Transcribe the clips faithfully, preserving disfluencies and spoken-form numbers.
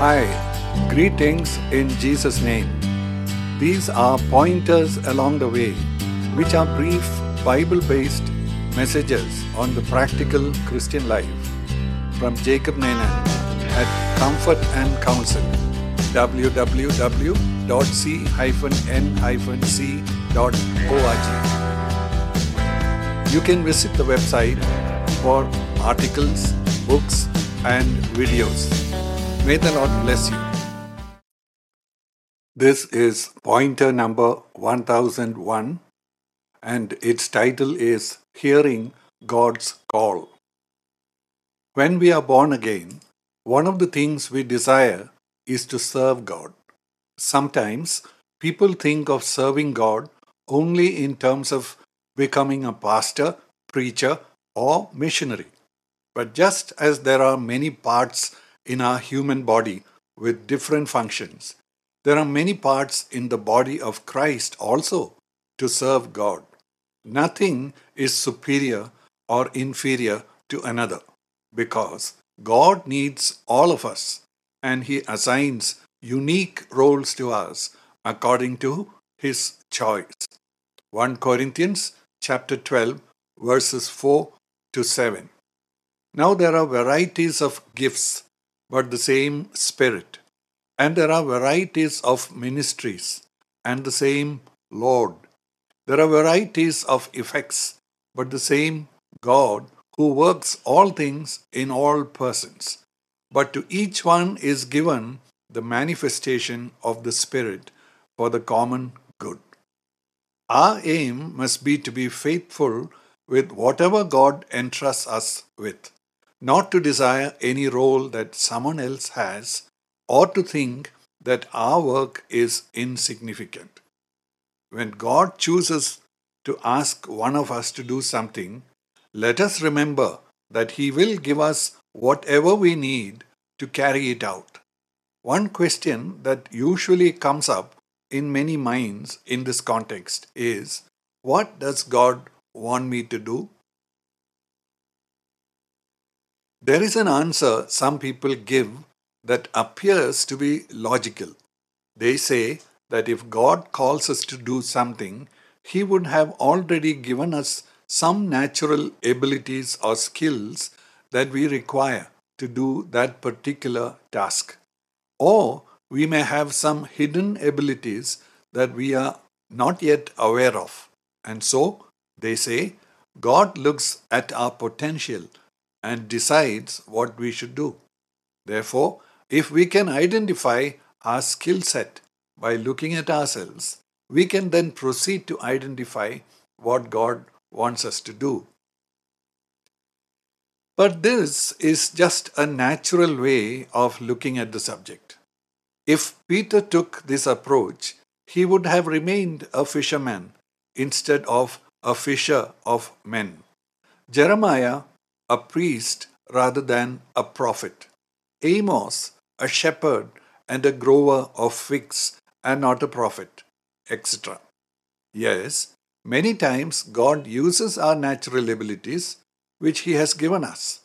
Hi, greetings in Jesus' name. These are pointers along the way, which are brief Bible-based messages on the practical Christian life from Jacob Nainan at Comfort and Counsel, w w w dot c dash n dash c dot org. You can visit the website for articles, books, and videos. May the Lord bless you. This is pointer number one thousand one, and its title is Hearing God's Call. When we are born again, one of the things we desire is to serve God. Sometimes people think of serving God only in terms of becoming a pastor, preacher, or missionary. But just as there are many parts in our human body with different functions, there are many parts in the body of Christ also to serve God. Nothing is superior or inferior to another, because God needs all of us, and He assigns unique roles to us according to His choice. First Corinthians chapter twelve, verses four to seven. Now there are varieties of gifts, but the same Spirit. And there are varieties of ministries, and the same Lord. There are varieties of effects, but the same God, who works all things in all persons. But to each one is given the manifestation of the Spirit for the common good. Our aim must be to be faithful with whatever God entrusts us with, not to desire any role that someone else has, or to think that our work is insignificant. When God chooses to ask one of us to do something, let us remember that He will give us whatever we need to carry it out. One question that usually comes up in many minds in this context is, what does God want me to do? There is an answer some people give that appears to be logical. They say that if God calls us to do something, He would have already given us some natural abilities or skills that we require to do that particular task. Or we may have some hidden abilities that we are not yet aware of. And so, they say, God looks at our potential and decides what we should do. Therefore, if we can identify our skill set by looking at ourselves, we can then proceed to identify what God wants us to do. But this is just a natural way of looking at the subject. If Peter took this approach, he would have remained a fisherman instead of a fisher of men. Jeremiah, a priest rather than a prophet. Amos, a shepherd and a grower of figs and not a prophet, et cetera. Yes, many times God uses our natural abilities which He has given us.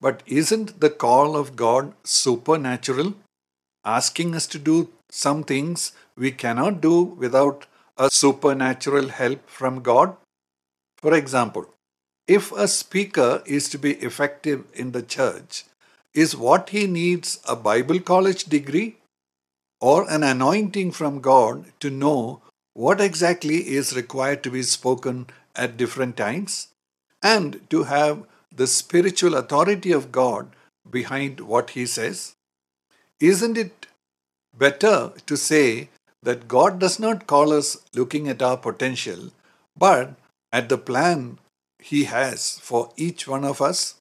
But isn't the call of God supernatural, asking us to do some things we cannot do without a supernatural help from God? For example, if a speaker is to be effective in the church, is what he needs a Bible college degree or an anointing from God to know what exactly is required to be spoken at different times, and to have the spiritual authority of God behind what he says? Isn't it better to say that God does not call us looking at our potential, but at the plan He has for each one of us?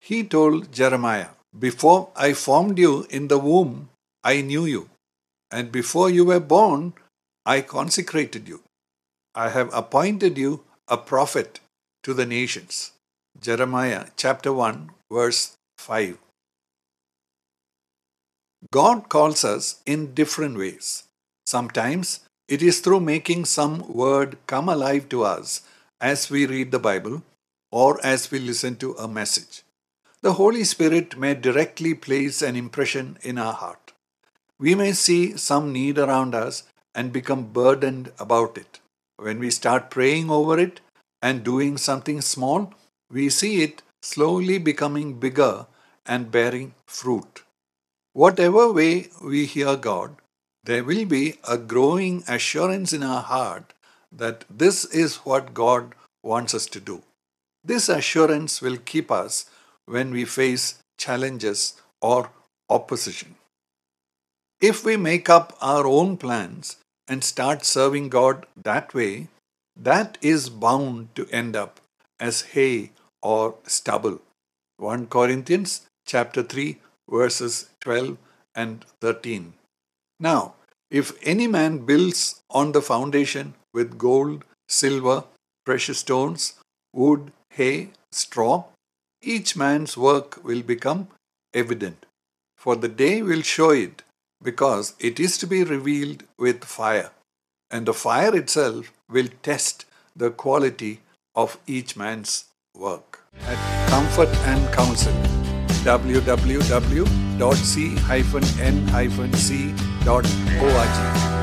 He told Jeremiah, "Before I formed you in the womb, I knew you, and before you were born, I consecrated you. I have appointed you a prophet to the nations." Jeremiah chapter one, verse five. God calls us in different ways. Sometimes it is through making some word come alive to us as we read the Bible or as we listen to a message. the Holy Spirit may directly place an impression in our heart. We may see some need around us and become burdened about it. When we start praying over it and doing something small, we see it slowly becoming bigger and bearing fruit. Whatever way we hear God, there will be a growing assurance in our heart that this is what God wants us to do. This assurance will keep us when we face challenges or opposition. If we make up our own plans and start serving God that way, that is bound to end up as hay or stubble. First Corinthians chapter three, verses twelve and thirteen. Now, if any man builds on the foundation with gold, silver, precious stones, wood, hay, straw, each man's work will become evident, for the day will show it, because it is to be revealed with fire, and the fire itself will test the quality of each man's work. At Comfort and Counsel, w w w dot c dash n dash c dot org.